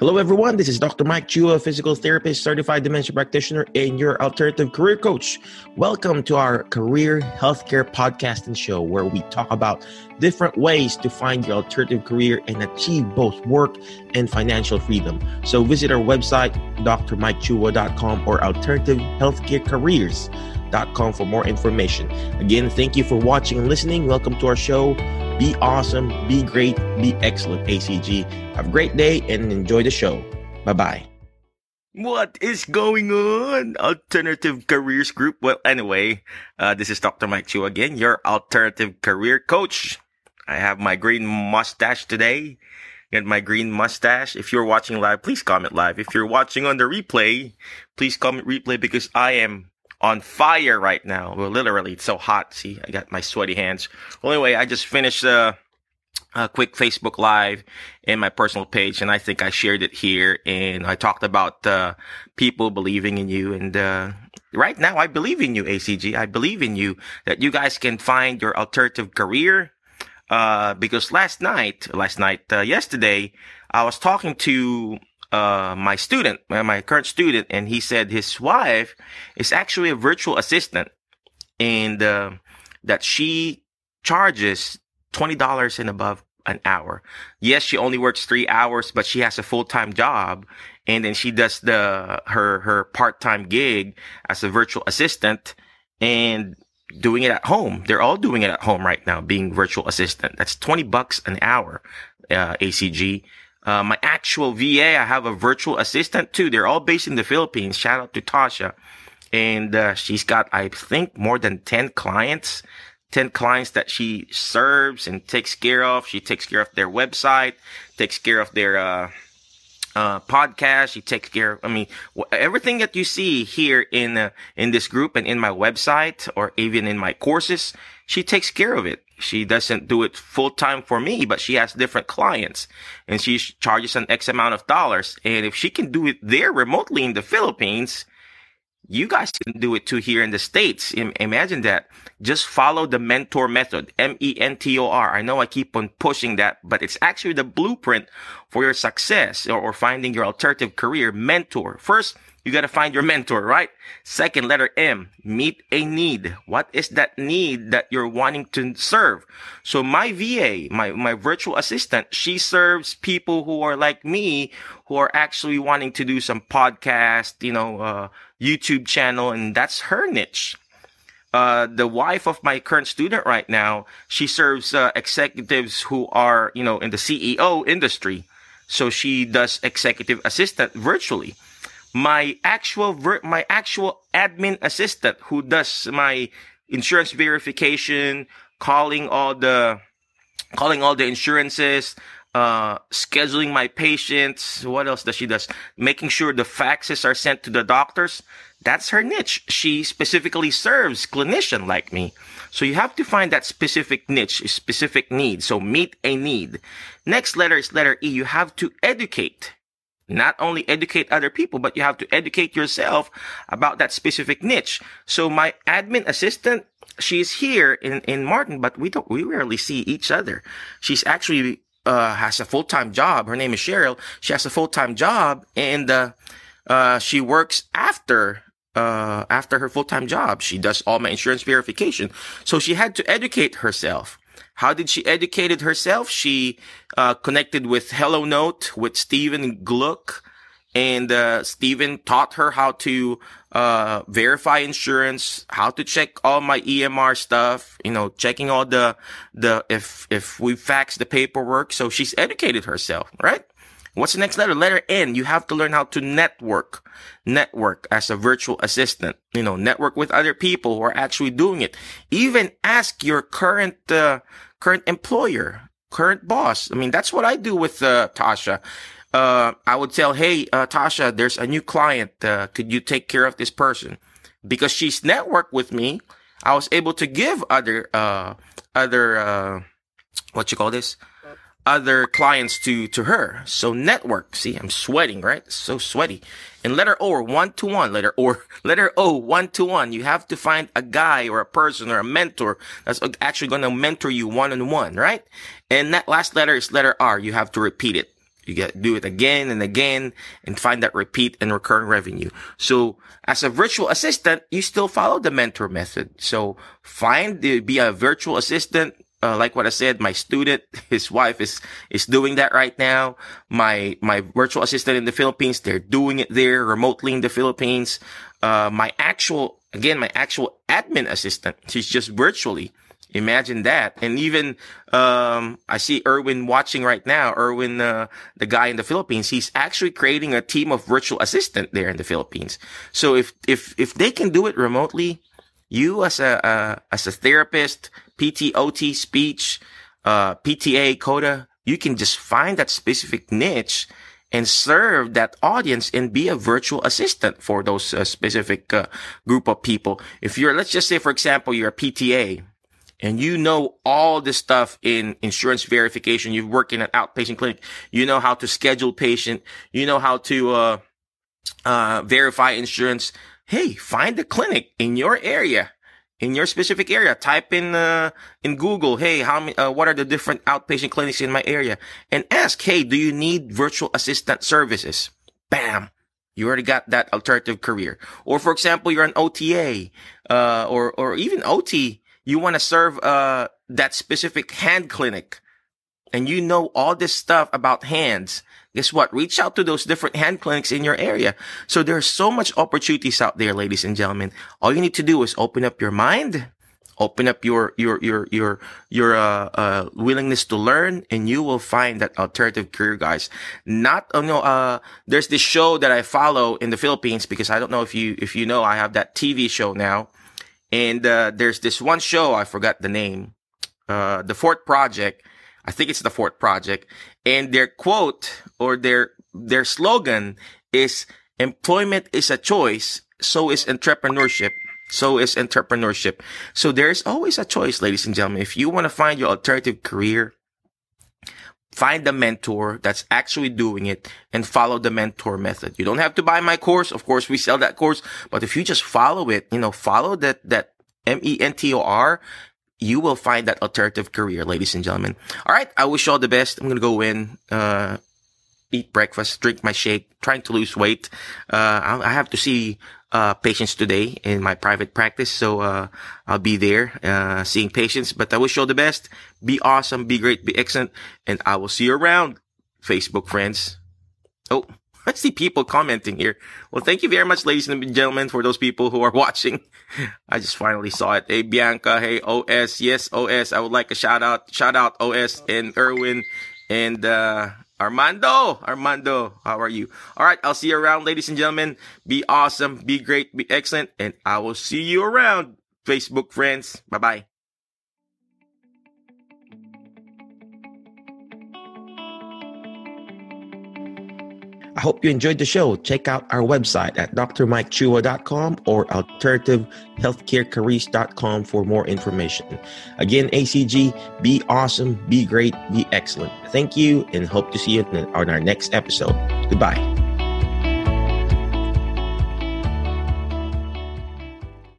Hello, everyone. This is Dr. Mike Chua, physical therapist, certified dementia practitioner, and your alternative career coach. Welcome to our career healthcare podcast and show where we talk about different ways to find your alternative career and achieve both work and financial freedom. So visit our website, drmikechua.com or alternativehealthcarecareers.com for more information. Again, thank you for watching and listening. Welcome to our show. Be awesome, be great, be excellent, ACG. Have a great day and enjoy the show. Bye-bye. What is going on, Alternative Careers Group? Well, anyway, this is Dr. Mike Chua again, your alternative career coach. I have my green mustache today. And my green mustache. If you're watching live, please comment live. If you're watching on the replay, please comment replay because I am on fire right now. Well, literally, it's so hot. See, I got my sweaty hands. Well, anyway, I just finished a quick Facebook Live in my personal page, and I think I shared it here. And I talked about people believing in you. And right now, I believe in you, ACG. I believe in you that you guys can find your alternative career. Because yesterday, I was talking to my current student, and he said his wife is actually a virtual assistant and that she charges $20 and above an hour. Yes, she only works 3 hours, but she has a full-time job, and then she does her part-time gig as a virtual assistant and doing it at home. They're all doing it at home right now, being virtual assistant. That's $20 an hour, ACG. My actual VA, I have a virtual assistant too. They're all based in the Philippines. Shout out to Tasha. And she's got, I think, more than 10 clients that she serves and takes care of. She takes care of their website, takes care of their podcast. She takes care of, everything that you see here in this group and in my website or even in my courses, she takes care of it. She doesn't do it full time for me, but she has different clients and she charges an X amount of dollars. And if she can do it there remotely in the Philippines, you guys can do it too here in the States. Imagine that. Just follow the mentor method, M-E-N-T-O-R. I know I keep on pushing that, but it's actually the blueprint for your success or finding your alternative career. Mentor. First, you got to find your mentor, right? Second, letter M, meet a need. What is that need that you're wanting to serve? So my VA, my virtual assistant, she serves people who are like me, who are actually wanting to do some podcast, YouTube channel, and that's her niche. The wife of my current student right now, she serves executives who are, in the CEO industry. So she does executive assistant virtually. My actual admin assistant who does my insurance verification, calling all the insurances, scheduling my patients. What else does she does? Making sure the faxes are sent to the doctors. That's her niche. She specifically serves clinician like me. So you have to find that specific niche, specific need. So meet a need. Next letter is letter E. You have to educate. Not only educate other people, but you have to educate yourself about that specific niche. So my admin assistant, she's here in Martin, but we rarely see each other. She's actually, has a full-time job. Her name is Cheryl. She has a full-time job and, she works after her full-time job. She does all my insurance verification. So she had to educate herself. How did she educate herself? She connected with HelloNote with Stephen Gluck, and Stephen taught her how to verify insurance, how to check all my EMR stuff, checking all the if we fax the paperwork. So she's educated herself, right? What's the next letter? Letter N. You have to learn how to network. Network as a virtual assistant. Network with other people who are actually doing it. Even ask your current employer, current boss. That's what I do with Tasha. I would tell, hey, Tasha, there's a new client. Could you take care of this person? Because she's networked with me, I was able to give other clients to her. So network. See, I'm sweating, right? So sweaty. And letter O, one-to-one. Letter O, one-to-one. You have to find a guy or a person or a mentor that's actually going to mentor you one-on-one, right? And that last letter is letter R. You have to repeat it. You get do it again and again and find that repeat and recurring revenue. So as a virtual assistant, you still follow the mentor method. So be a virtual assistant. Like what I said, my student, his wife is doing that right now. My virtual assistant in the Philippines, they're doing it there remotely in the Philippines. My actual admin assistant, she's just virtually. Imagine that. And even, I see Erwin watching right now. Erwin, the guy in the Philippines, he's actually creating a team of virtual assistant there in the Philippines. So if they can do it remotely, you as a therapist, PTOT, speech, PTA, CODA, you can just find that specific niche and serve that audience and be a virtual assistant for those specific group of people. If you're, let's just say, for example, you're a PTA, and you know all this stuff in insurance verification. You work in an outpatient clinic. You know how to schedule patient. You know how to verify insurance. Hey, find a clinic in your area, in your specific area. Type in Google, hey, what are the different outpatient clinics in my area? And ask, hey, do you need virtual assistant services? Bam. You already got that alternative career. Or for example, you're an OTA or even OT. You want to serve that specific hand clinic, and you know all this stuff about hands. Guess what? Reach out to those different hand clinics in your area. So there's so much opportunities out there, ladies and gentlemen. All you need to do is open up your mind, open up your willingness to learn, and you will find that alternative career, guys. There's this show that I follow in the Philippines, because I don't know if you know, I have that TV show now. And there's this one show, I forgot the name, The Ford Project. I think it's The Ford Project. And their quote or their slogan is, employment is a choice, so is entrepreneurship. So there's always a choice, ladies and gentlemen. If you want to find your alternative career, find a mentor that's actually doing it and follow the mentor method. You don't have to buy my course. Of course, we sell that course. But if you just follow it, follow that mentor, you will find that alternative career, ladies and gentlemen. All right. I wish you all the best. I'm going to go in, eat breakfast, drink my shake, trying to lose weight. I have to see patients today in my private practice. So I'll be there seeing patients. But I wish you all the best. Be awesome, be great, be excellent. And I will see you around, Facebook friends. Oh, I see people commenting here. Well, thank you very much, ladies and gentlemen, for those people who are watching. I just finally saw it. Hey, Bianca. Hey, OS. Yes, OS. I would like a shout out. Shout out, OS and Erwin and Armando, how are you? All right, I'll see you around, ladies and gentlemen. Be awesome, be great, be excellent, and I will see you around, Facebook friends. Bye-bye. I hope you enjoyed the show. Check out our website at drmikechua.com or alternativehealthcarecareers.com for more information. Again, ACG, be awesome, be great, be excellent. Thank you, and hope to see you on our next episode. Goodbye.